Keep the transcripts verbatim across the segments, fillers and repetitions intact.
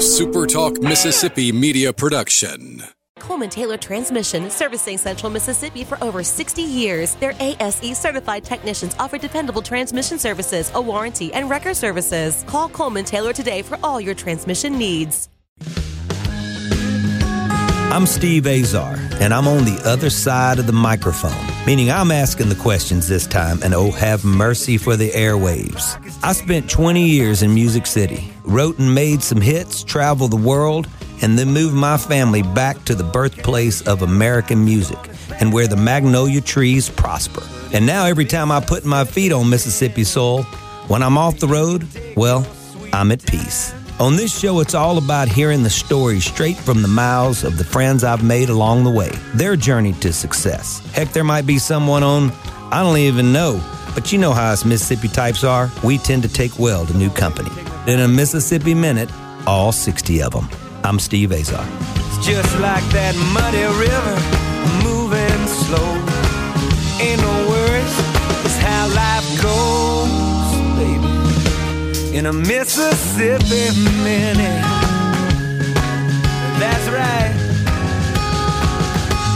SuperTalk Mississippi Media Production. Coleman Taylor Transmission, servicing Central Mississippi for over sixty years. Their A S E-certified technicians offer dependable transmission services, a warranty, and wrecker services. Call Coleman Taylor today for all your transmission needs. I'm Steve Azar, and I'm on the other side of the microphone, meaning I'm asking the questions this time, and oh, have mercy for the airwaves. I spent twenty years in Music City, wrote and made some hits, traveled the world, and then moved my family back to the birthplace of American music and where the magnolia trees prosper. And now every time I put my feet on Mississippi soil, when I'm off the road, well, I'm at peace. On this show, it's all about hearing the story straight from the mouths of the friends I've made along the way, their journey to success. Heck, there might be someone on, I don't even know, but you know how us Mississippi types are. We tend to take well to new company. In a Mississippi Minute, all sixty of them. I'm Steve Azar. It's just like that muddy river, moving slow. Ain't no worries, it's how life goes, baby. In a Mississippi Minute. That's right.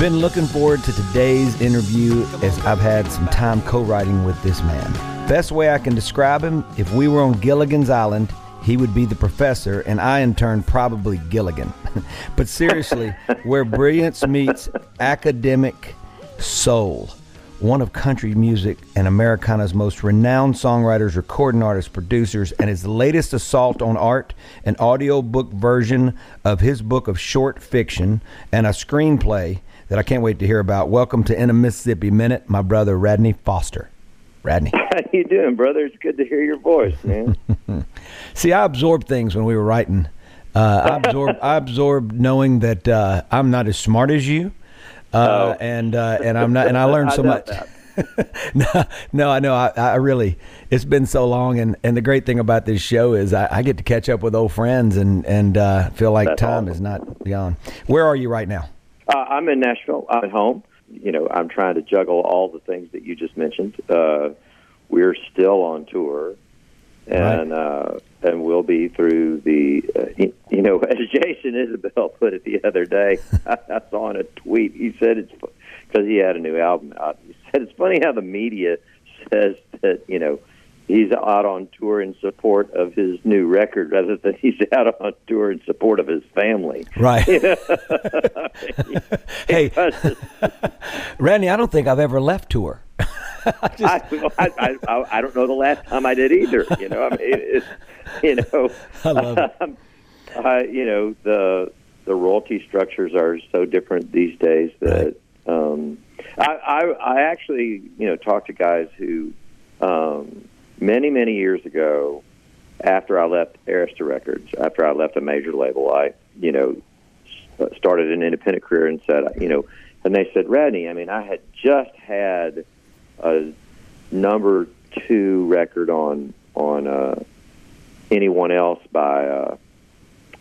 Been looking forward to today's interview as I've had some time co-writing with this man. Best way I can describe him, if we were on Gilligan's Island, he would be the professor, and I, in turn, probably Gilligan. But seriously, where brilliance meets academic soul, one of country music and Americana's most renowned songwriters, recording artists, producers, and his latest assault on art, an audiobook version of his book of short fiction, and a screenplay that I can't wait to hear about. Welcome to In a Mississippi Minute, my brother, Radney Foster. Radney. How you doing, brother? It's good to hear your voice, man. See, I absorbed things when we were writing. Uh, I absorbed I absorbed knowing that uh, I'm not as smart as you, uh, oh. and uh, and I'm not, and I learned so I much. no, no, I know. I, I really, it's been so long, and, and the great thing about this show is I, I get to catch up with old friends and and uh, feel like That's time awesome. Is not gone. Where are you right now? Uh, I'm in Nashville. I'm at home. You know, I'm trying to juggle all the things that you just mentioned. Uh, we're still on tour, and right. uh, and we'll be through the, uh, you know, as Jason Isabel put it the other day, I, I saw in a tweet, he said it's, because he had a new album out, he said it's funny how the media says that, you know, he's out on tour in support of his new record rather than he's out on tour in support of his family. Right. Hey, Randy, I don't think I've ever left tour. I, just... I, I, I, I don't know the last time I did either. You know, I mean, it's, you know, I love it. Um, uh, you know, the the royalty structures are so different these days that right. um, I, I I actually, you know, talk to guys who. Um, Many, many years ago, after I left Arista Records, after I left a major label, I, you know, started an independent career and said, you know, and they said, Radney, I mean, I had just had a number two record on on uh, Anyone Else by uh,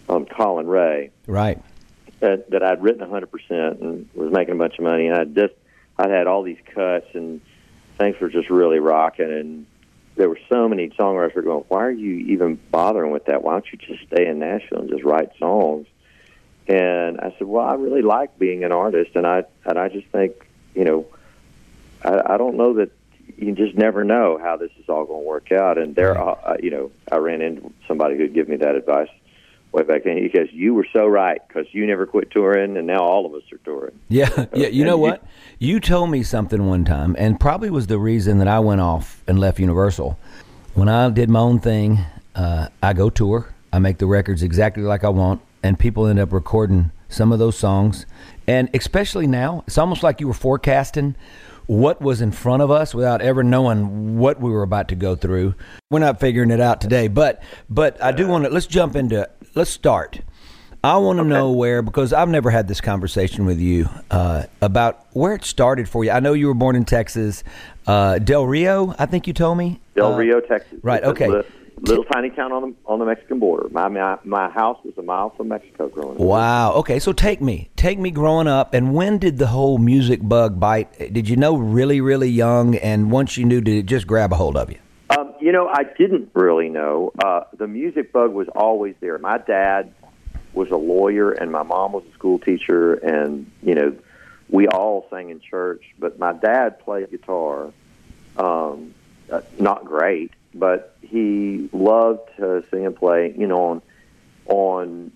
um, Colin Ray. Right. That, that I'd written one hundred percent and was making a bunch of money. And I'd just, I'd had all these cuts and things were just really rocking, and there were so many songwriters who were going, why are you even bothering with that? Why don't you just stay in Nashville and just write songs? And I said, well, I really like being an artist, and I and I just think, you know, I, I don't know that you just never know how this is all going to work out. And there, uh, you know, I ran into somebody who'd give me that advice way back then. He goes, you were so right because you never quit touring, and now all of us are touring. Yeah, so, yeah. You know what? You told me something one time, and probably was the reason that I went off and left Universal. When I did my own thing, uh, I go tour. I make the records exactly like I want, and people end up recording some of those songs. And especially now, it's almost like you were forecasting what was in front of us without ever knowing what we were about to go through. We're not figuring it out today, but but I do want to, let's jump into, let's start. I want to okay. know where, because I've never had this conversation with you uh, about where it started for you. I know you were born in Texas, uh, Del Rio, I think you told me. Del uh, Rio, Texas. Right, okay. Little, little tiny town on the, on the Mexican border. My, my my house was a mile from Mexico growing up. Wow, okay, so take me. Take me growing up, and when did the whole music bug bite? Did you know really, really young, and once you knew, did it just grab a hold of you? Um, you know, I didn't really know. Uh, the music bug was always there. My dad was a lawyer, and my mom was a school teacher, and, you know, we all sang in church. But my dad played guitar, um, not great, but he loved to sing and play, you know, on, on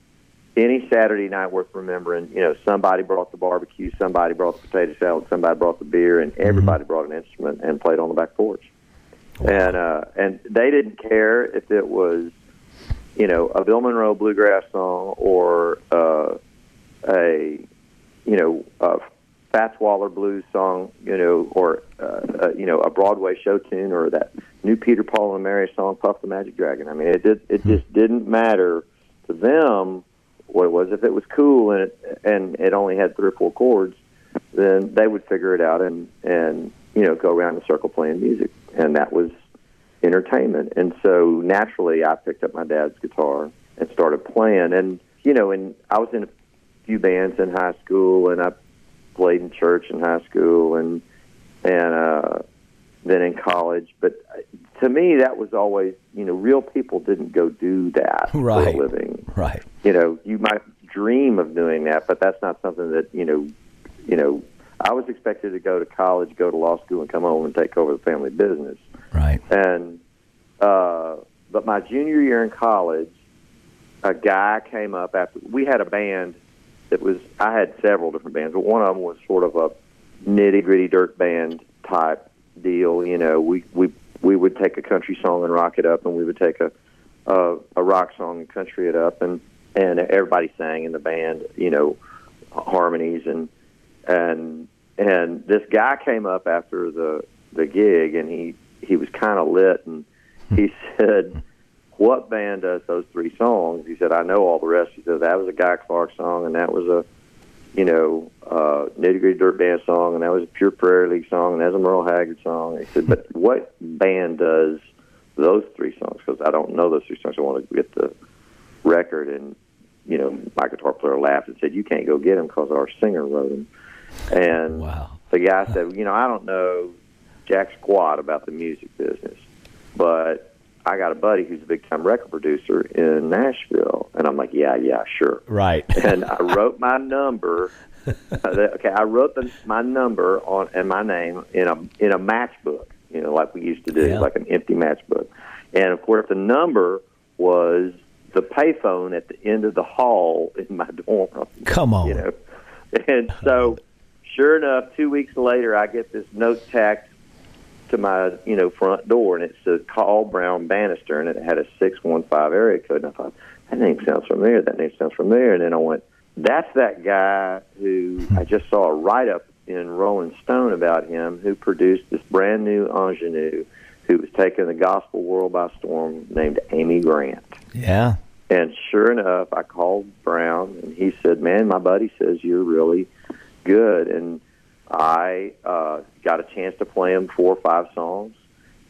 any Saturday night worth remembering. You know, somebody brought the barbecue, somebody brought the potato salad, somebody brought the beer, and everybody mm-hmm. brought an instrument and played on the back porch. Wow. And uh, and they didn't care if it was, you know, a Bill Monroe bluegrass song or uh, a, you know, a Fats Waller blues song, you know, or, uh, uh, you know, a Broadway show tune, or that new Peter, Paul, and Mary song, Puff the Magic Dragon. I mean, it did, it just didn't matter to them what it was. If it was cool and it, and it only had three or four chords, then they would figure it out and, and you know, go around in a circle playing music. And that was entertainment. And so naturally I picked up my dad's guitar and started playing. And, you know, and I was in a few bands in high school, and I played in church in high school, and and uh, then in college. But to me, that was always, you know, real people didn't go do that right. for a living. Right. You know, you might dream of doing that, but that's not something that, you know, you know, I was expected to go to college, go to law school, and come home and take over the family business. Right. And uh, but my junior year in college, a guy came up after we had a band that was. I had several different bands, but one of them was sort of a nitty gritty dirt band type deal. You know, we we we would take a country song and rock it up, and we would take a a, a rock song and country it up, and and everybody sang in the band. You know, harmonies and. And and this guy came up after the, the gig, and he, he was kind of lit, and he said, what band does those three songs? He said, I know all the rest. He said, that was a Guy Clark song, and that was a, you know, uh, Nitty Gritty Dirt Band song, and that was a Pure Prairie League song, and that's a Merle Haggard song. He said, but what band does those three songs? Because I don't know those three songs. I want to get the record. And, you know, my guitar player laughed and said, you can't go get them because our singer wrote them. And wow. the guy said, you know, I don't know jack squat about the music business, but I got a buddy who's a big-time record producer in Nashville. And I'm like, yeah, yeah, sure. Right. And I wrote my number. Okay, I wrote the, my number on and my name in a in a matchbook, you know, like we used to do, yeah. like an empty matchbook. And, of course, the number was the payphone at the end of the hall in my dorm. Come on. You know? And so... Sure enough, two weeks later, I get this note tacked to my, you know, front door, and it said, call Brown Bannister, and it had a six one five area code. And I thought, that name sounds familiar, that name sounds familiar. And then I went, that's that guy who I just saw a write-up in Rolling Stone about him, who produced this brand-new ingenue who was taking the gospel world by storm, named Amy Grant. Yeah. And sure enough, I called Brown, and he said, man, my buddy says you're really... good. And I uh, got a chance to play him four or five songs,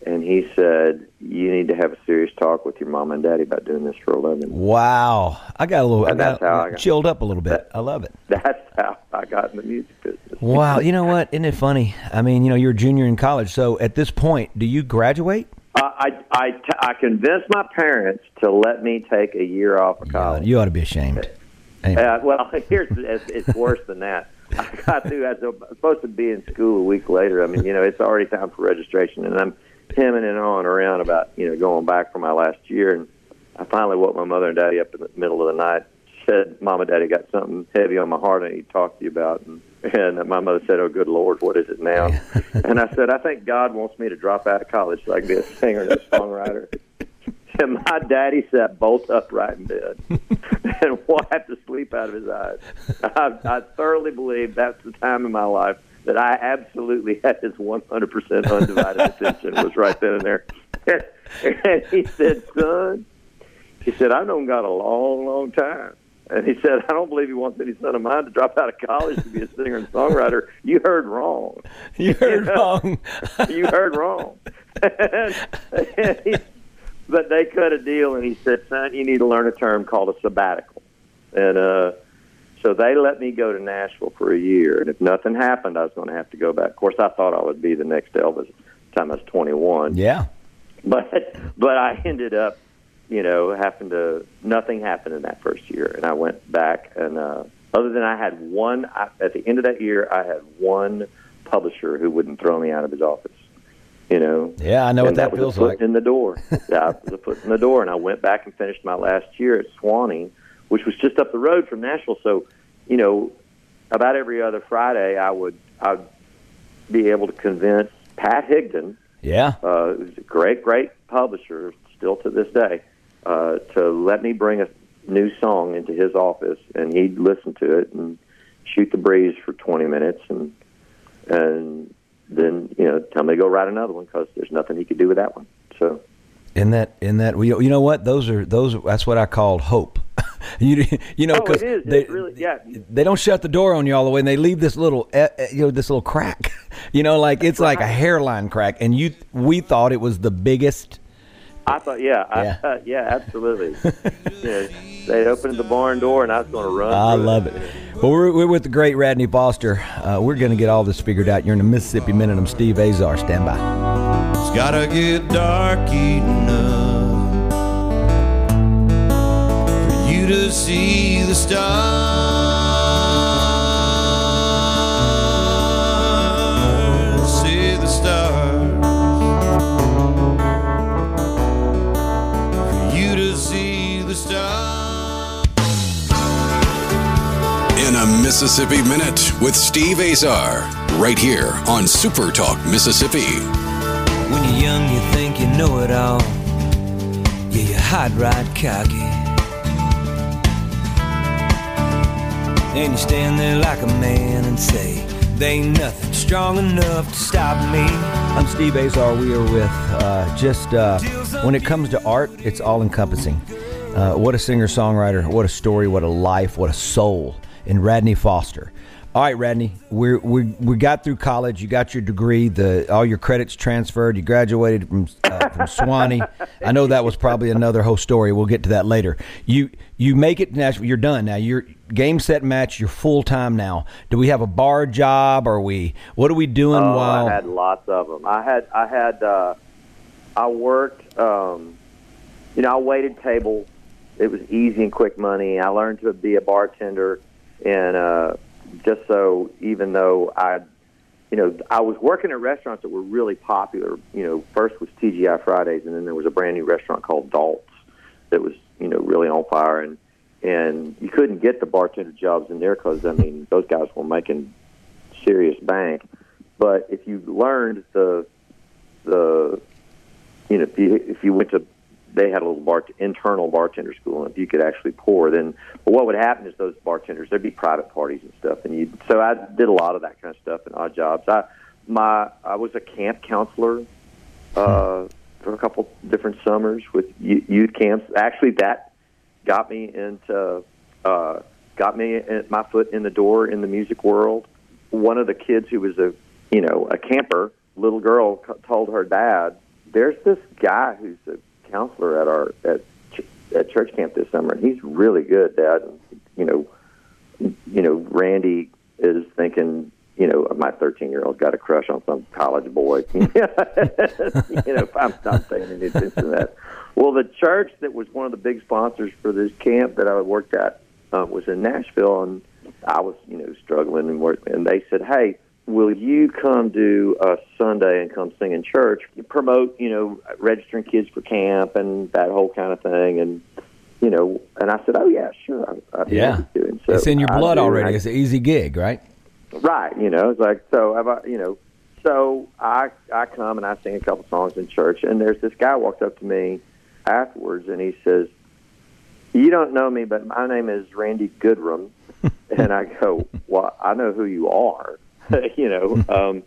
and he said, you need to have a serious talk with your mom and daddy about doing this for a living. Wow. I got a little I got, I got chilled up a little bit. That, I love it. That's how I got in the music business. Wow. You know what? Isn't it funny? I mean, you know, you're a junior in college, so at this point, do you graduate? I, I, t- I convinced my parents to let me take a year off of college. God, you ought to be ashamed. Anyway. Uh, well, here's it's worse than that. I got through. I was supposed to be in school a week later. I mean, you know, it's already time for registration, and I'm hemming and hawing around about, you know, going back for my last year. And I finally woke my mother and daddy up in the middle of the night, said, Mom and Daddy got something heavy on my heart I need to talk to you about. And, and my mother said, oh, good Lord, what is it now? And I said, I think God wants me to drop out of college so I can be a singer and a songwriter. And my daddy sat bolt upright in bed and wiped the sleep out of his eyes. I, I thoroughly believe that's the time in my life that I absolutely had his one hundred percent undivided attention was right then and there. And he said, son, he said, I've known God a long, long time. And he said, I don't believe he wants any son of mine to drop out of college to be a singer and songwriter. You heard wrong. You heard you know? wrong. You heard wrong. and, and he But they cut a deal, and he said, son, you need to learn a term called a sabbatical. And uh, so they let me go to Nashville for a year, and if nothing happened, I was going to have to go back. Of course, I thought I would be the next Elvis by the time I was twenty-one. Yeah. But but I ended up you know, happened to, nothing happened in that first year. And I went back, and uh, other than I had one, I, at the end of that year, I had one publisher who wouldn't throw me out of his office, you know. Yeah, I know and what that, that feels like. And that was a foot in the door. Yeah, I was a foot in the door, and I went back and finished my last year at Swanee, which was just up the road from Nashville. So, you know, about every other Friday, I would I would be able to convince Pat Higdon, yeah, uh, who's a great, great publisher still to this day, uh, to let me bring a new song into his office, and he'd listen to it and shoot the breeze for twenty minutes, and and then, you know, tell me to go write another one because there's nothing he could do with that one. So. In that, in that, you know what? Those are those. That's what I called hope. you, you know, because oh, they really, yeah. they don't shut the door on you all the way, and they leave this little, you know, this little crack. You know, like it's right. like a hairline crack, and you, we thought it was the biggest. I thought, yeah, yeah, I thought, yeah absolutely. yeah, they opened the barn door, and I was going to run. I love it. it. Well, we're, we're with the great Radney Foster. Uh, we're going to get all this figured out. You're in the Mississippi Minute. I'm Steve Azar. Stand by. It's gotta get dark enough for you to see the stars, see the stars, for you to see the stars. In a Mississippi Minute with Steve Azar, right here on Super Talk Mississippi. When you're young, you think you know it all. Yeah, you're hot rod cocky, and you stand there like a man and say, there ain't nothing strong enough to stop me. I'm Steve Azar. We are with uh, just, uh, when it comes to art, it's all-encompassing. Uh, what a singer-songwriter, what a story, what a life, what a soul in Radney Foster. All right, Radney, we we we got through college. You got your degree, the all your credits transferred. You graduated from uh, from Swanee. I know that was probably another whole story. We'll get to that later. You you make it to Nashville. You're done now. You're game, set, match. You're full time now. Do we have a bar job? Are we? What are we doing? Oh, while I had lots of them. I had I had uh, I worked. Um, you know, I waited tables. It was easy and quick money. I learned to be a bartender and. Uh, Just so, even though I, you know, I was working at restaurants that were really popular. You know, first was T G I Fridays, and then there was a brand new restaurant called Dalt's that was, you know, really on fire. And and you couldn't get the bartender jobs in there because, I mean, those guys were making serious bank. But if you learned the the, you know, if you, if you went to, they had a little bar, internal bartender school, and if you could actually pour, then well, what would happen is those bartenders, there'd be private parties and stuff, and you. So I did a lot of that kind of stuff and odd jobs. I my I was a camp counselor uh, for a couple different summers with youth camps. Actually, that got me into uh, got me my foot in the door in the music world. One of the kids who was a you know a camper, little girl, told her dad, "There's this guy who's a counselor at our at at church camp this summer, and he's really good, Dad. And, you know, you know, Randy is thinking, you know, my thirteen-year-old's got a crush on some college boy." you know, I'm not paying any attention to that. Well, the church that was one of the big sponsors for this camp that I worked at uh, was in Nashville, and I was, you know, struggling and working. And they said, "Hey, will you come do a Sunday and come sing in church? You promote, you know, registering kids for camp and that whole kind of thing." And, you know, and I said, "Oh, yeah, sure. I, I yeah. It. So it's in your blood I, already. I, it's an easy gig, right? Right. You know, it's like, so, I, you know, so I, I come and I sing a couple songs in church. And there's this guy walked up to me afterwards, and he says, "You don't know me, but my name is Randy Goodrum." And I go, "Well, I know who you are." you know, um,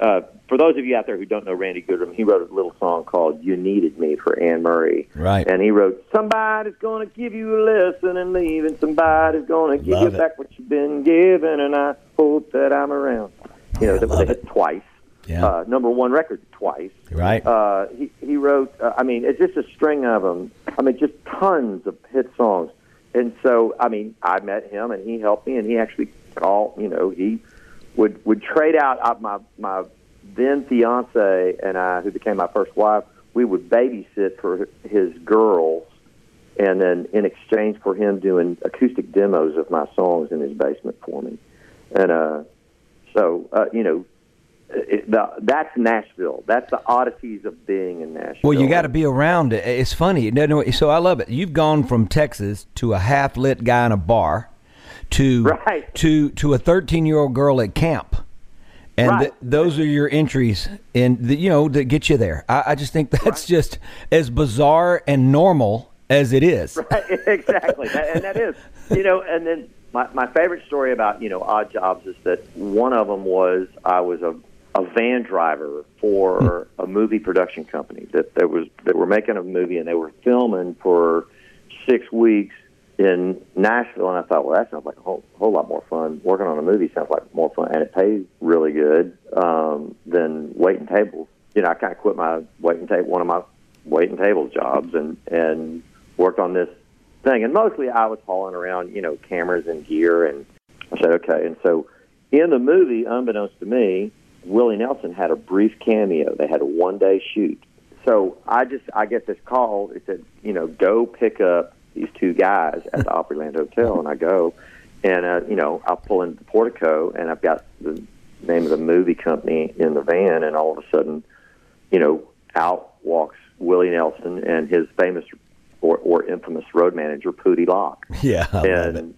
uh, for those of you out there who don't know Randy Goodrum, he wrote a little song called "You Needed Me" for Ann Murray. Right. And he wrote, "Somebody's going to give you a lesson and leave, and somebody's going to give you it. back what you've been given, and I hope that I'm around." You know, yeah, that was a hit twice. Yeah. Uh, number one record twice. Right. Uh, he, he wrote, uh, I mean, it's just a string of them. I mean, just tons of hit songs. And so, I mean, I met him, and he helped me, and he actually called, you know, he... would would trade out my my then fiance and I, who became my first wife, we would babysit for his girls, and then in exchange for him doing acoustic demos of my songs in his basement for me. And uh, so, uh, you know, it, the, that's Nashville. That's the oddities of being in Nashville. Well, you got to be around it. It's funny. No, no, so I love it. You've gone from Texas to a half-lit guy in a bar to right. to to a thirteen-year-old girl at camp. And right. th- those are your entries, and you know, that get you there. I, I just think that's right. just as bizarre and normal as it is. Right, exactly. And that is, you know, and then my, my favorite story about, you know, odd jobs is that one of them was I was a, a van driver for a movie production company that, that was that were making a movie, and they were filming for six weeks in Nashville, and I thought, well, that sounds like a whole, whole lot more fun. Working on a movie sounds like more fun, and it pays really good um, than waiting tables. You know, I kind of quit my waiting table, one of my waiting table jobs, and and worked on this thing. And mostly, I was hauling around, you know, cameras and gear. And I said, okay. And so, in the movie, unbeknownst to me, Willie Nelson had a brief cameo. They had a one-day shoot. So I just I get this call. It said, you know, go pick up these two guys at the Opryland Hotel, and I go, and uh, you know, I pull into the portico, and I've got the name of the movie company in the van, and all of a sudden, you know, out walks Willie Nelson and his famous or, or infamous road manager Pootie Locke. Yeah, I and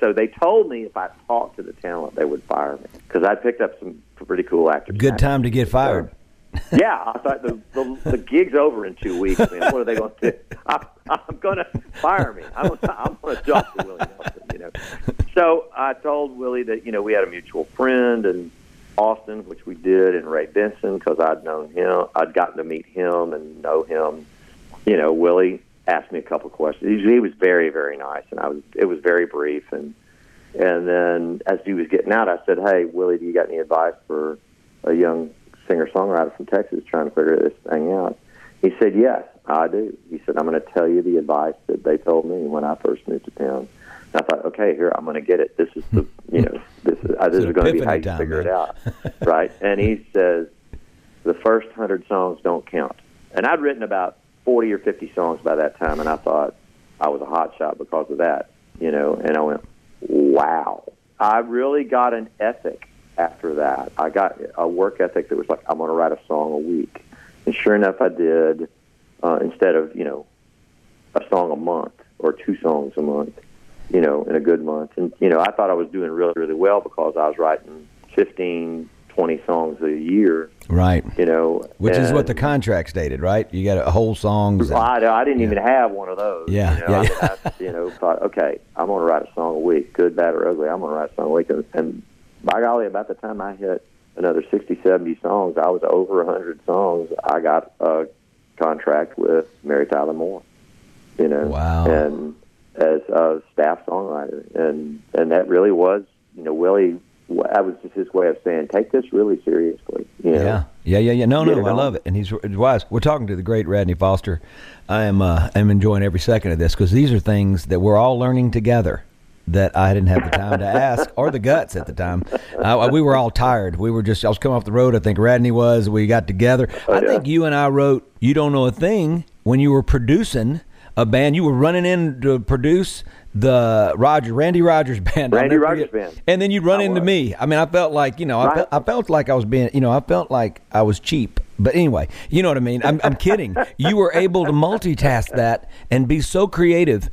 so they told me if I talked to the talent, they would fire me because I picked up some pretty cool actors. Good time to get fired. So, yeah, I thought the, the the gig's over in two weeks. Man, what are they going to do? I, I'm going to fire me. I'm, I'm going to jump to Willie Nelson, you know. So I told Willie that, you know, we had a mutual friend in Austin, which we did, and Ray Benson, because I'd known him. I'd gotten to meet him and know him. You know, Willie asked me a couple of questions. He, he was very, very nice, and I was it was very brief. And and then as he was getting out, I said, hey, Willie, do you got any advice for a young singer-songwriter from Texas trying to figure this thing out? He said, yes, I do. He said, I'm going to tell you the advice that they told me when I first moved to town. And I thought, okay, here, I'm going to get it. This is the, you know, this is, uh, this is going to be how you time, figure man. It out, right? And he says, the first one hundred songs don't count. And I'd written about forty or fifty songs by that time, and I thought I was a hotshot because of that, you know, and I went, wow. I really got an ethic. After that, I got a work ethic that was like, I'm going to write a song a week. And sure enough, I did, uh, instead of, you know, a song a month or two songs a month, you know, in a good month. And, you know, I thought I was doing really, really well because I was writing fifteen, twenty songs a year. Right. You know. Which is what the contract stated, right? You got a whole song. Well, I, I didn't yeah. even have one of those. Yeah. You know, yeah. I, I, you know, thought, okay, I'm going to write a song a week, good, bad, or ugly. I'm going to write a song a week. And, and by golly, about the time I hit another sixty, seventy songs, I was over one hundred songs. I got a contract with Mary Tyler Moore, you know, wow. and as a staff songwriter. And and that really was, you know, Willie, that was just his way of saying, take this really seriously. You know? Yeah, yeah, yeah, yeah. No, Get no, I on. love it. And he's wise. We're talking to the great Radney Foster. I am uh, I'm enjoying every second of this because these are things that we're all learning together that I didn't have the time to ask or the guts at the time. Uh, we were all tired. We were just, I was coming off the road. I think Radney was, we got together. Oh, I yeah. think you and I wrote You Don't Know a Thing when you were producing a band. You were running in to produce the Roger, Randy Rogers band. Randy Rogers forget. band. And then you'd run I into was. me. I mean, I felt like, you know, right. I, felt, I felt like I was being, you know, I felt like I was cheap. But anyway, you know what I mean? I'm, I'm kidding. You were able to multitask that and be so creative.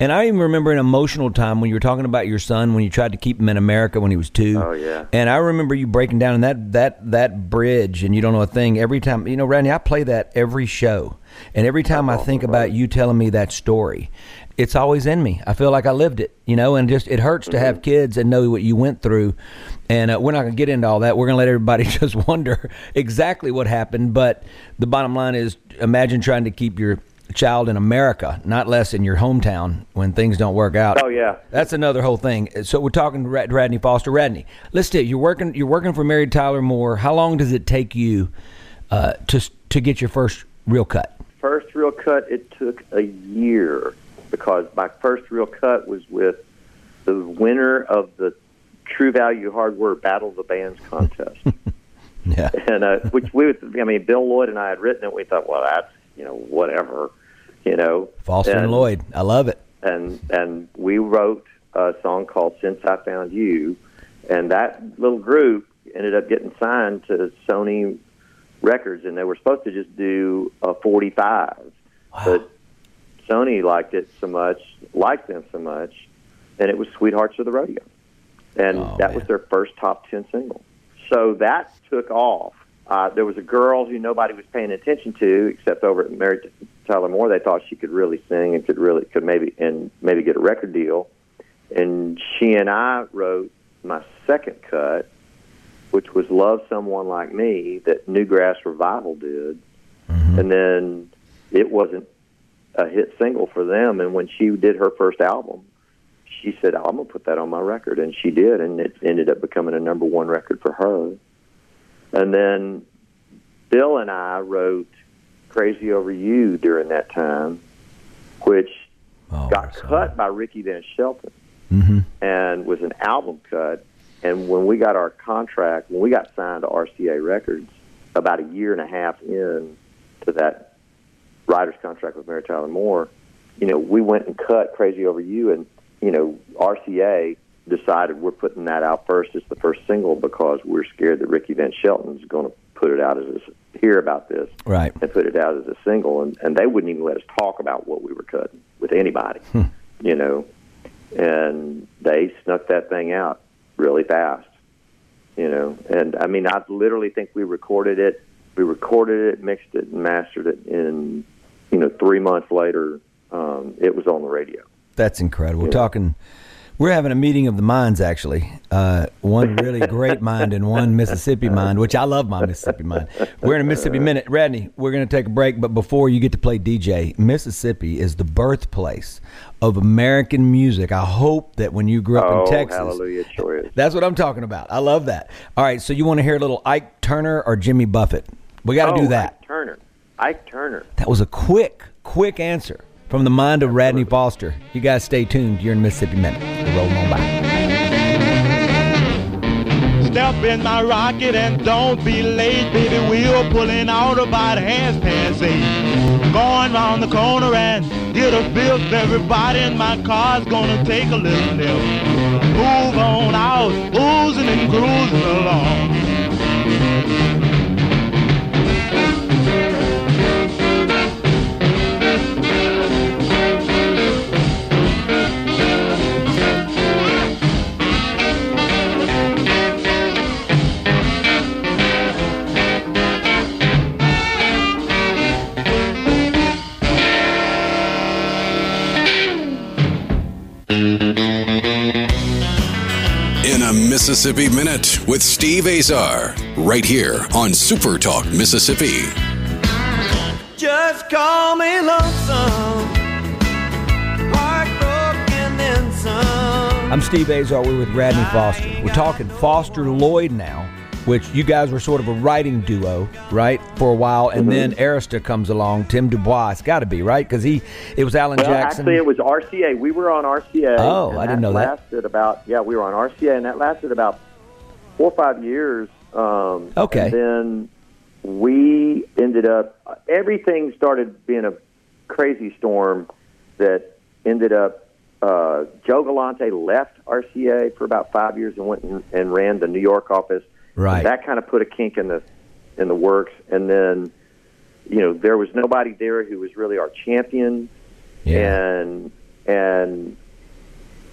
And I even remember an emotional time when you were talking about your son, when you tried to keep him in America when he was two. Oh, yeah. And I remember you breaking down in that, that, that bridge, and You Don't Know a Thing every time. You know, Randy, I play that every show. And every time oh, I think right. about you telling me that story, it's always in me. I feel like I lived it, you know, and just it hurts mm-hmm. to have kids and know what you went through. And uh, we're not going to get into all that. We're going to let everybody just wonder exactly what happened. But the bottom line is, imagine trying to keep your child in America, not less in your hometown, when things don't work out. Oh yeah, that's another whole thing. So we're talking to Radney Foster. Radney, let's tell you, you're working. You're working for Mary Tyler Moore. How long does it take you uh, to to get your first real cut? First real cut, it took a year because my first real cut was with the winner of the True Value Hardware Battle of the Bands contest. Yeah. And uh, which we would, I mean, Bill Lloyd and I had written it. We thought, well, that's, you know, whatever, you know. Foster and, and Lloyd. I love it. And and we wrote a song called Since I Found You. And that little group ended up getting signed to Sony Records, and they were supposed to just do a forty-five. Wow. But Sony liked it so much, liked them so much, and it was Sweethearts of the Rodeo. And oh, that man. was their first top ten single. So that took off. Uh, there was a girl who nobody was paying attention to, except over at Mary Tyler Moore. They thought she could really sing and could really could maybe and maybe get a record deal. And she and I wrote my second cut, which was Love Someone Like Me, that New Grass Revival did. Mm-hmm. And then it wasn't a hit single for them. And when she did her first album, she said, I'm going to put that on my record. And she did, and it ended up becoming a number one record for her. And then Bill and I wrote Crazy Over You during that time, which oh, got cut that. by Ricky Van Shelton. Mm-hmm. And was an album cut. And when we got our contract, when we got signed to R C A Records, about a year and a half in to that writer's contract with Mary Tyler Moore, you know, we went and cut Crazy Over You, and, you know, R C A decided we're putting that out first as the first single because we're scared that Ricky Van Shelton's going to put it out as a, hear about this, right, and put it out as a single, and, and they wouldn't even let us talk about what we were cutting with anybody, hmm. you know, and they snuck that thing out really fast, you know. And I mean, I literally think we recorded it, we recorded it, mixed it, and mastered it in, you know, three months later, um, it was on the radio. That's incredible. Yeah. We're talking, we're having a meeting of the minds, actually. Uh, one really great mind and one Mississippi mind, which I love my Mississippi mind. We're in a Mississippi Minute. Radney, we're going to take a break, but before you get to play D J, Mississippi is the birthplace of American music. I hope that when you grew up oh, in Texas. Hallelujah, it sure is. That's what I'm talking about. I love that. All right, so you want to hear a little Ike Turner or Jimmy Buffett? We got to oh, do that. Ike Turner. Ike Turner. That was a quick, quick answer from the mind of Radney Foster. You guys stay tuned. You're in Mississippi Minute. We're rolling on by. Step in my rocket and don't be late, baby. We're pulling out about half past eight. Going round the corner and get a fifth. Everybody in my car's gonna take a little nip. Move on out, oozing and cruising Mississippi Minute with Steve Azar, right here on Super Talk Mississippi. Just call me lonesome, heartbroken and some. I'm Steve Azar. We're with Radney Foster. We're talking Foster Lloyd now, which you guys were sort of a writing duo, right, for a while, and mm-hmm. then Arista comes along. Tim Dubois, it's got to be right because he it was Alan well, Jackson. Actually, it was R C A. We were on R C A. Oh, and I didn't know that. Lasted about yeah, we were on R C A, and that lasted about four or five years. Um, okay. And then we ended up. Everything started being a crazy storm that ended up. Uh, Joe Galante left R C A for about five years and went and, and ran the New York office. Right. And that kind of put a kink in the in the works, and then you know there was nobody there who was really our champion, yeah. and and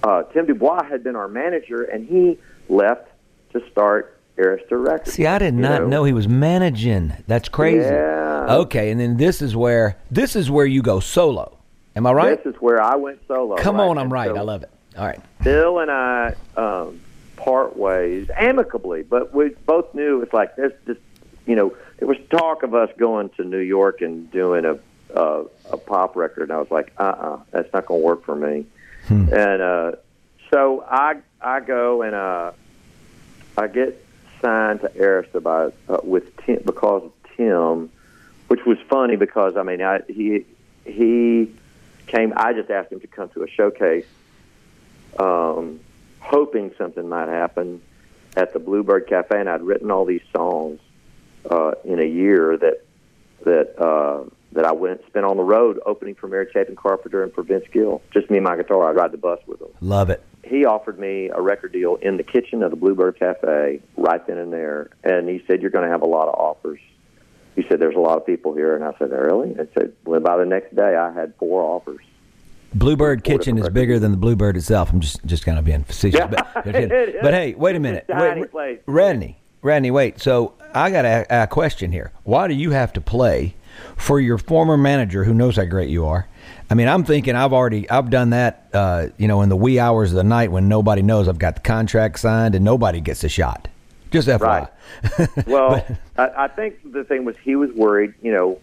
uh, Tim Dubois had been our manager, and he left to start Arista Records. See, I did not know? know he was managing. That's crazy. Yeah. Okay, and then this is where this is where you go solo. Am I right? This is where I went solo. Come right? on, I'm and right. So I love it. All right. Bill and I. Um, part ways amicably, but we both knew it's like there's just you know it was talk of us going to New York and doing a uh, a pop record, and I was like uh uh-uh, uh that's not gonna work for me. hmm. and uh so I I go and uh I get signed to Arista by uh, with Tim because of Tim, which was funny because I mean I, he he came I just asked him to come to a showcase um hoping something might happen at the Bluebird Cafe, and I'd written all these songs uh, in a year that that uh, that I went spent on the road opening for Mary Chapin Carpenter and for Vince Gill. Just me and my guitar. I ride the bus with them. Love it. He offered me a record deal in the kitchen of the Bluebird Cafe right then and there, and he said, "You're going to have a lot of offers." He said, "There's a lot of people here," and I said, "Really?" And said, "Well, by the next day, I had four offers." Bluebird Kitchen is bigger than the Bluebird itself. I'm just just kind of being facetious. Yeah, but, but hey, wait a minute, wait, wait, Radney, Radney, wait. So I got a, a question here. Why do you have to play for your former manager who knows how great you are? I mean, I'm thinking I've already I've done that. Uh, you know, in the wee hours of the night when nobody knows, I've got the contract signed and nobody gets a shot. Just F Y I. Right. Well, but, I, I think the thing was he was worried. You know,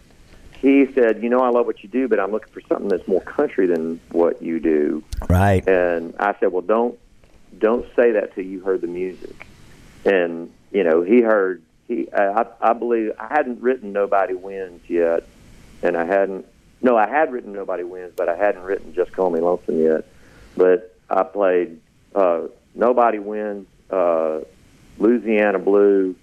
he said, "You know, I love what you do, but I'm looking for something that's more country than what you do." Right. And I said, "Well, don't don't say that till you heard the music." And you know, he heard. He, I, I believe, I hadn't written "Nobody Wins" yet, and I hadn't. No, I had written "Nobody Wins," but I hadn't written "Just Call Me Lonesome" yet. But I played uh, "Nobody Wins." Uh, Louisiana Blue,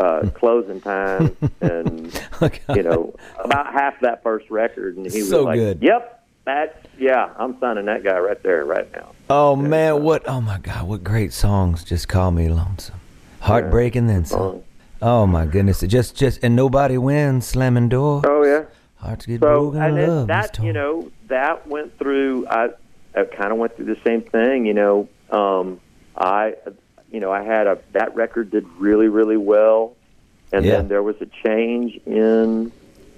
uh, Closing Time, and, oh, you know, about half that first record. And he was so like, good. Yep, that's, yeah, I'm signing that guy right there, right now. Oh, yeah, man, so. What, oh, my God, what great songs. Just Call Me Lonesome. Heartbreaking, yeah. Then some. Oh, my goodness. It just, just, and Nobody Wins, slamming doors. Oh, yeah. Hearts get so, broken, and I love that, you know, that went through, I, I kind of went through the same thing, you know. Um, I... You know, I had a that record did really, really well, and yeah. Then there was a change in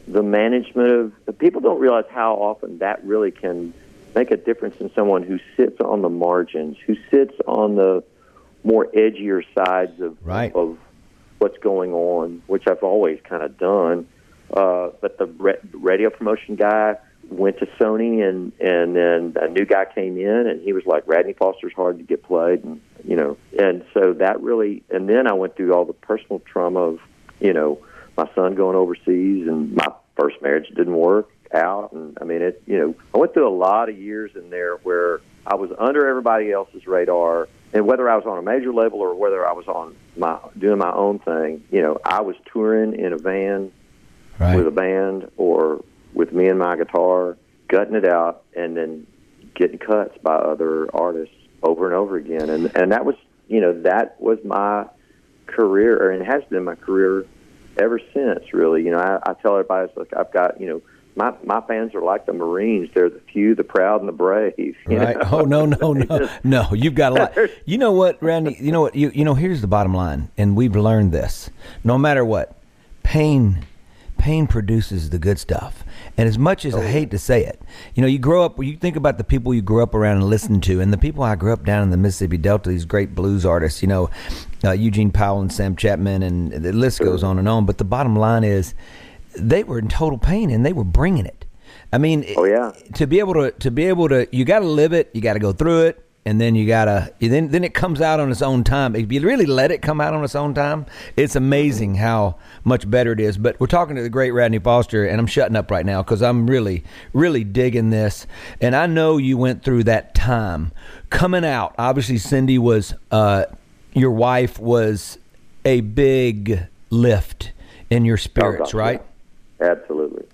the management of. The people don't realize how often that really can make a difference in someone who sits on the margins, who sits on the more edgier sides of right. of what's going on, which I've always kind of done. Uh, but the radio promotion guy went to Sony, and and then a new guy came in, and he was like, "Radney Foster's hard to get played," and you know, and so that really. And then I went through all the personal trauma of, you know, my son going overseas, and my first marriage didn't work out, and I mean, it, you know, I went through a lot of years in there where I was under everybody else's radar, and whether I was on a major label or whether I was on my doing my own thing, you know, I was touring in a van right. with a band or with me and my guitar, gutting it out, and then getting cuts by other artists over and over again. And and that was, you know, that was my career, and it has been my career ever since, really. You know, I, I tell everybody, it's like, I've got, you know, my my fans are like the Marines. They're the few, the proud, and the brave. You right. know? Oh, no, no, no. Just, no, you've got a lot. You know what, Radney, you know what, you, you know, here's the bottom line, and we've learned this. No matter what, pain pain produces the good stuff. And as much as I hate to say it, you know, you grow up, you think about the people you grew up around and listened to, and the people I grew up down in the Mississippi Delta, these great blues artists, you know, uh, Eugene Powell and Sam Chapman, and the list goes on and on. But the bottom line is they were in total pain, and they were bringing it. I mean, oh, yeah. to be able to, to be able to, you got to live it, you got to go through it. And then you gotta, then then it comes out on its own time. If you really let it come out on its own time, it's amazing how much better it is. But we're talking to the great Radney Foster, and I'm shutting up right now because I'm really, really digging this. And I know you went through that time coming out. Obviously, Cindy was, uh, your wife was a big lift in your spirits, right? Yeah. Absolutely,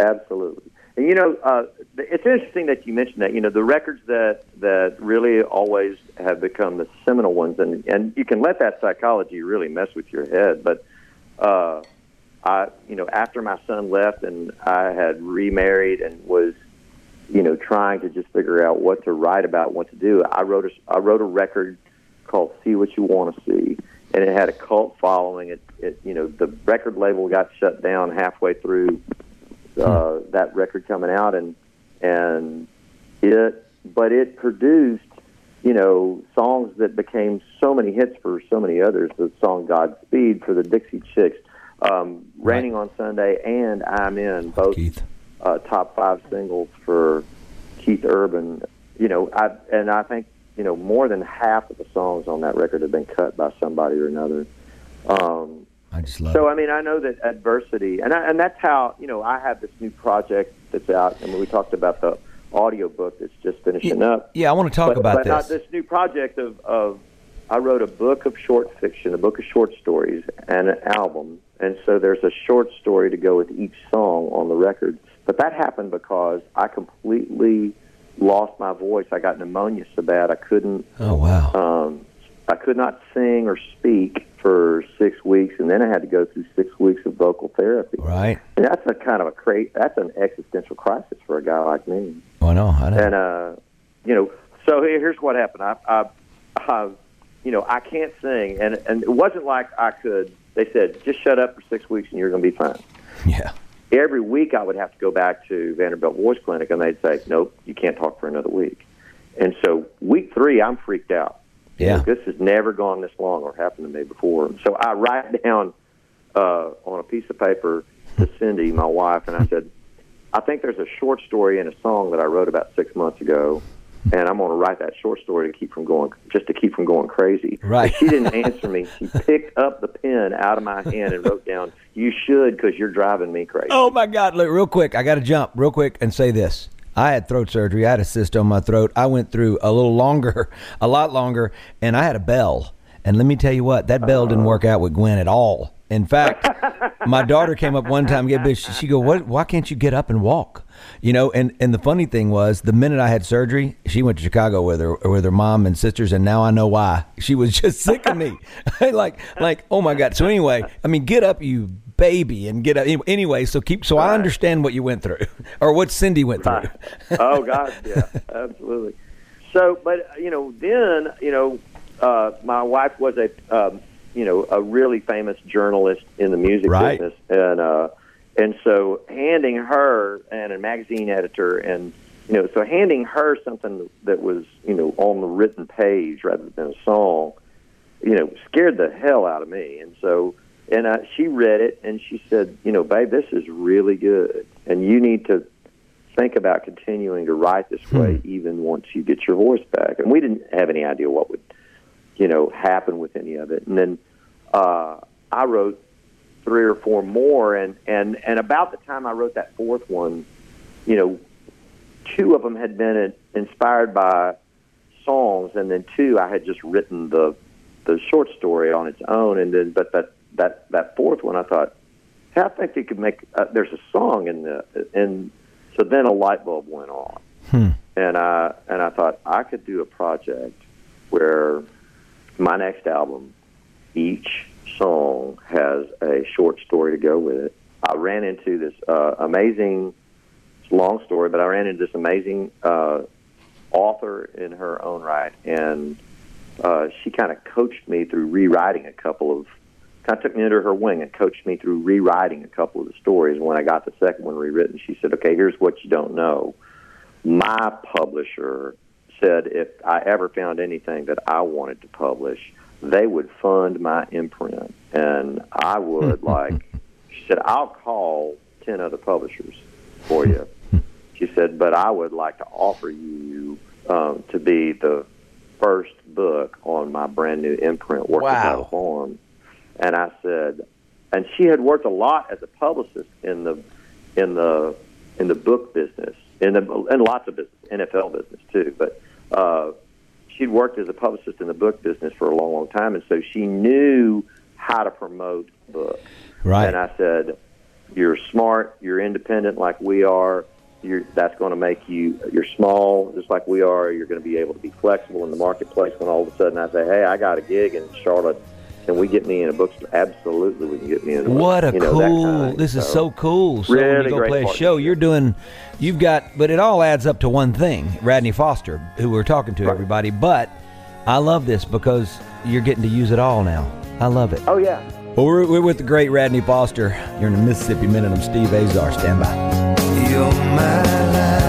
absolutely. And, you know, uh, it's interesting that you mentioned that. You know, the records that, that really always have become the seminal ones, and, and you can let that psychology really mess with your head. But, uh, I, you know, after my son left and I had remarried and was, you know, trying to just figure out what to write about, what to do, I wrote a, I wrote a record called See What You Want to See, and it had a cult following. It, it, you know, the record label got shut down halfway through Uh, that record coming out, and and it, but it produced, you know, songs that became so many hits for so many others. The song "Godspeed" for the Dixie Chicks, um, "Raining right. on Sunday," and "I'm In," both uh, top five singles for Keith Urban. You know, I and I think, you know, more than half of the songs on that record have been cut by somebody or another. Um, I just love so, it. I mean, I know that adversity, and I, and that's how, you know, I have this new project that's out. I mean, we talked about the audio book that's just finishing yeah, up. Yeah, I want to talk but, about but this. But this new project of, of, I wrote a book of short fiction, a book of short stories, and an album, And so there's a short story to go with each song on the record. But that happened because I completely lost my voice. I got pneumonia so bad I couldn't. Oh, wow. Um, I could not sing or speak for six weeks, and then I had to go through six weeks of vocal therapy. Right. And that's a kind of a cra- that's an existential crisis for a guy like me. Oh, no, I know. And, uh, you know, so here's what happened. I, I, I, you know, I can't sing, and, and it wasn't like I could. They said, just shut up for six weeks and you're going to be fine. Yeah. Every week I would have to go back to Vanderbilt Voice Clinic, and they'd say, nope, you can't talk for another week. And so week three, I'm freaked out. Yeah. This has never gone this long or happened to me before. So I write down uh, on a piece of paper to Cindy, my wife, and I said, I think there's a short story in a song that I wrote about six months ago, and I'm going to write that short story to keep from going, just to keep from going crazy. Right. She didn't answer me. She picked up the pen out of my hand and wrote down, you should, because you're driving me crazy. Oh, my God. Look, real quick, I got to jump real quick and say this. I had throat surgery. I had a cyst on my throat. I went through a little longer, a lot longer, and I had a bell. And let me tell you what, that bell didn't work out with Gwen at all. In fact, my daughter came up one time, get bitch. She go, what, why can't you get up and walk? You know, and, and the funny thing was, the minute I had surgery, she went to Chicago with her with her mom and sisters, and now I know why. She was just sick of me. like, like, oh, my God. So anyway, I mean, get up, you baby, and get up. Anyway, so keep. So right. I understand what you went through, or what Cindy went right. through. Oh, God, yeah, absolutely. So, but, you know, then, you know, uh, my wife was a, um, you know, a really famous journalist in the music right. business, and uh And so handing her, and a magazine editor, and, you know, so handing her something that was, you know, on the written page rather than a song, you know, scared the hell out of me. And so, and I, she read it, and she said, you know, babe, this is really good, and you need to think about continuing to write this way hmm. even once you get your voice back. And we didn't have any idea what would, you know, happen with any of it. And then uh, I wrote three or four more, and, and, and about the time I wrote that fourth one, you know, two of them had been inspired by songs, and then two I had just written the the short story on its own, and then but that that, that fourth one I thought, hey, I think they could make uh, there's a song in the and so then a light bulb went on, hmm. and I and I thought I could do a project where my next album each song has a short story to go with it. I ran into this uh, amazing, it's a long story, but I ran into this amazing uh, author in her own right, and uh, she kind of coached me through rewriting a couple of, kind of took me under her wing and coached me through rewriting a couple of the stories. When I got the second one rewritten, she said, okay, here's what you don't know. My publisher said if I ever found anything that I wanted to publish, they would fund my imprint, and I would like, she said, I'll call ten other publishers for you. She said, but I would like to offer you um, to be the first book on my brand new imprint, Working Out of Form. And I said, and she had worked a lot as a publicist in the in the in the book business, in the and lots of business, N F L business too, but. Uh, She'd worked as a publicist in the book business for a long, long time, and so she knew how to promote books. Right. And I said, you're smart, you're independent like we are, you're, that's going to make you, you're small just like we are, you're going to be able to be flexible in the marketplace when all of a sudden I say, hey, I got a gig in Charlotte, can we get me in a bookstore? Absolutely, we can get me in a bookstore. What a you know, cool, kind of, this so. is so cool. So really when you go play a show, you're doing, you've got, but it all adds up to one thing, Radney Foster, who we're talking to, right. everybody. But I love this because you're getting to use it all now. I love it. Oh, yeah. Well, we're, we're with the great Radney Foster. You're in the Mississippi Minute. I'm Steve Azar. Stand by. You're my life.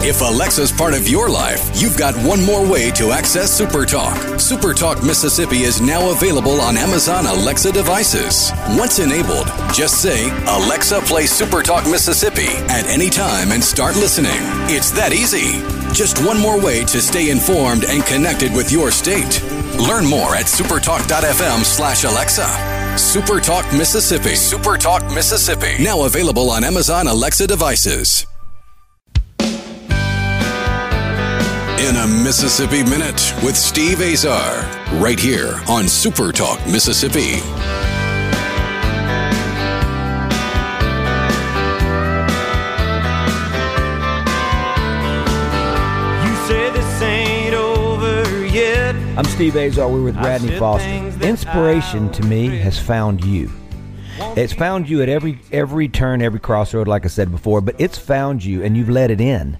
If Alexa's part of your life, you've got one more way to access Super Talk. Super Talk Mississippi is now available on Amazon Alexa devices. Once enabled, just say, Alexa, play Super Talk Mississippi at any time and start listening. It's that easy. Just one more way to stay informed and connected with your state. Learn more at supertalk.fm slash Alexa. SuperTalk Mississippi. SuperTalk Mississippi. Now available on Amazon Alexa devices. In a Mississippi Minute with Steve Azar, right here on SuperTalk Mississippi. I'm Steve Azar. We're with Radney Foster. Inspiration to me has found you. It's found you at every every turn, every crossroad, like I said before, but it's found you and you've let it in.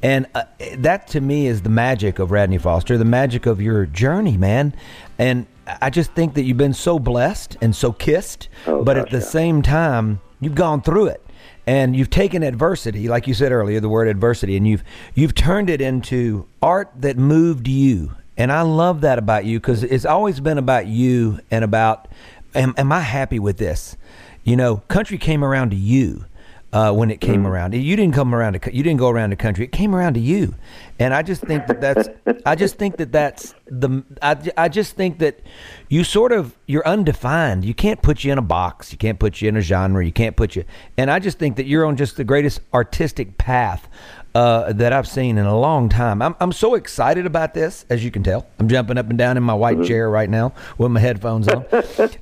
And uh, that to me is the magic of Radney Foster, the magic of your journey, man. And I just think that you've been so blessed and so kissed, oh, but gosh, at the yeah. same time, you've gone through it. And you've taken adversity, like you said earlier, the word adversity, and you've you've turned it into art that moved you. And I love that about you, because it's always been about you and about, am, am I happy with this? You know, country came around to you uh, when it came mm. around. You didn't come around to, you didn't go around to country. It came around to you. And I just think that that's, I just think that that's the, I, I just think that you sort of, you're undefined. You can't put you in a box. You can't put you in a genre. You can't put you, and I just think that you're on just the greatest artistic path Uh, that I've seen in a long time. I'm I'm so excited about this, as you can tell. I'm jumping up and down in my white mm-hmm. chair right now with my headphones on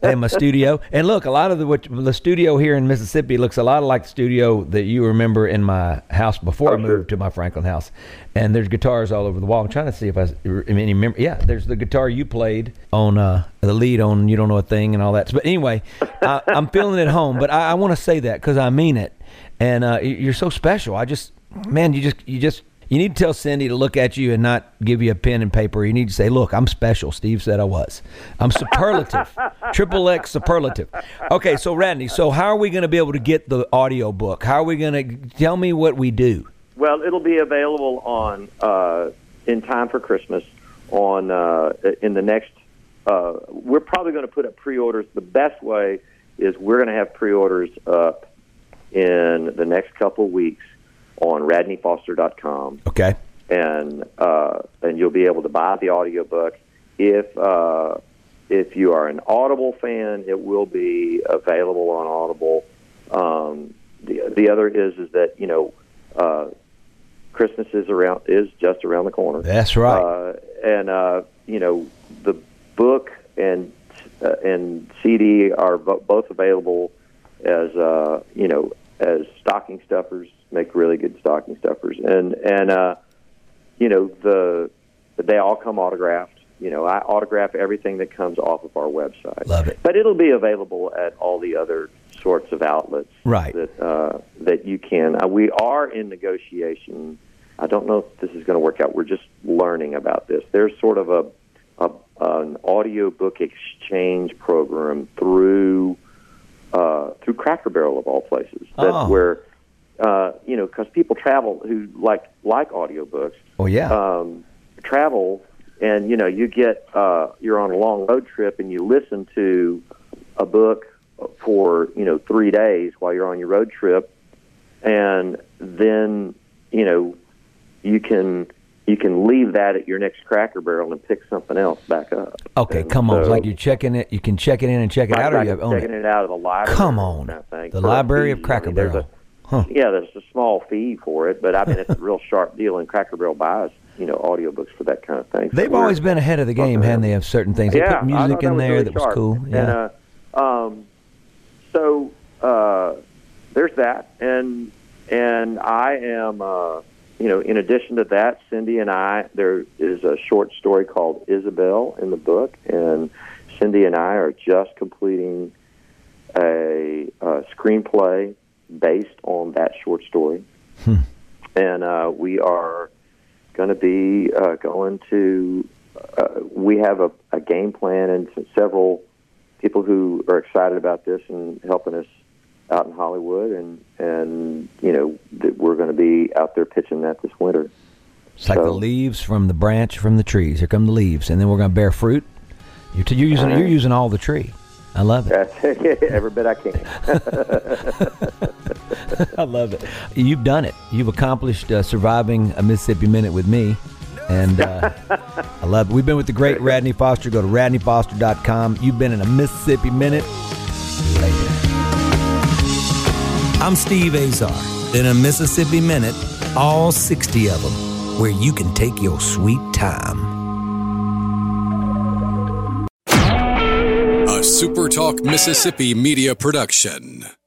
in my studio. And look, a lot of the what, the studio here in Mississippi looks a lot like the studio that you remember in my house before oh, I moved sure. to my Franklin house. And there's guitars all over the wall. I'm trying to see if I any memory. Yeah, there's the guitar you played on uh, the lead on You Don't Know a Thing and all that. But anyway, I, I'm feeling at home. But I, I want to say that because I mean it. And uh, you're so special. I just... Man, you just you just you need to tell Cindy to look at you and not give you a pen and paper. You need to say, "Look, I'm special." Steve said I was. I'm superlative, triple X superlative. Okay, so Radney, so how are we going to be able to get the audio book? How are we going to tell me what we do? Well, it'll be available on uh, in time for Christmas. On uh, in the next, uh, we're probably going to put up pre-orders. The best way is we're going to have pre-orders up in the next couple weeks on radney foster dot com. Okay. And uh, and you'll be able to buy the audiobook. If uh, if you are an Audible fan, it will be available on Audible. Um, the the other is is that, you know, uh, Christmas is around is just around the corner. That's right. Uh, and uh, you know, the book and uh, and C D are bo- both available as uh, you know, as stocking stuffers. Make really good stocking stuffers, and and uh, you know the they all come autographed. You know, I autograph everything that comes off of our website. Love it, but it'll be available at all the other sorts of outlets, right? That uh, that you can. Uh, we are in negotiation. I don't know if this is going to work out. We're just learning about this. There's sort of a, a an audiobook exchange program through uh, through Cracker Barrel of all places. That's oh. where. Uh, you know, because people travel who like like audiobooks. Oh yeah, um, travel, and you know, you get uh, you're on a long road trip and you listen to a book for you know three days while you're on your road trip, and then you know you can you can leave that at your next Cracker Barrel and pick something else back up. Okay, and come so, on, it's like you're checking it. You can check it in and check it out, or you own checking it. it out of the library. Come on, the Library of Cracker I mean, Barrel. Huh. Yeah, there's a small fee for it, but I mean, it's a real sharp deal, and Cracker Barrel buys, you know, audiobooks for that kind of thing. So They've always been ahead of the game, haven't they, of certain things? They yeah, put music in there that was, really that was cool. Yeah. And, uh, um, so uh, there's that, and and I am, uh, you know, in addition to that, Cindy and I, there is a short story called Isabel in the book, and Cindy and I are just completing a, a screenplay based on that short story. Hmm. And uh, we are going to be uh, going to, uh, we have a, a game plan and some, several people who are excited about this and helping us out in Hollywood. And, and you know, th- we're going to be out there pitching that this winter. It's so. Like the leaves from the branch from the trees. Here come the leaves. And then we're going to bear fruit. You're, t- you're, using, uh-huh. you're using all the tree. I love it. Every bit I can. I love it. You've done it. You've accomplished uh, surviving a Mississippi Minute with me. And uh, I love it. We've been with the great Radney Foster. Go to radney foster dot com. You've been in a Mississippi Minute. Later. I'm Steve Azar. In a Mississippi Minute, all sixty of them, where you can take your sweet time. Super Talk Mississippi Media Production.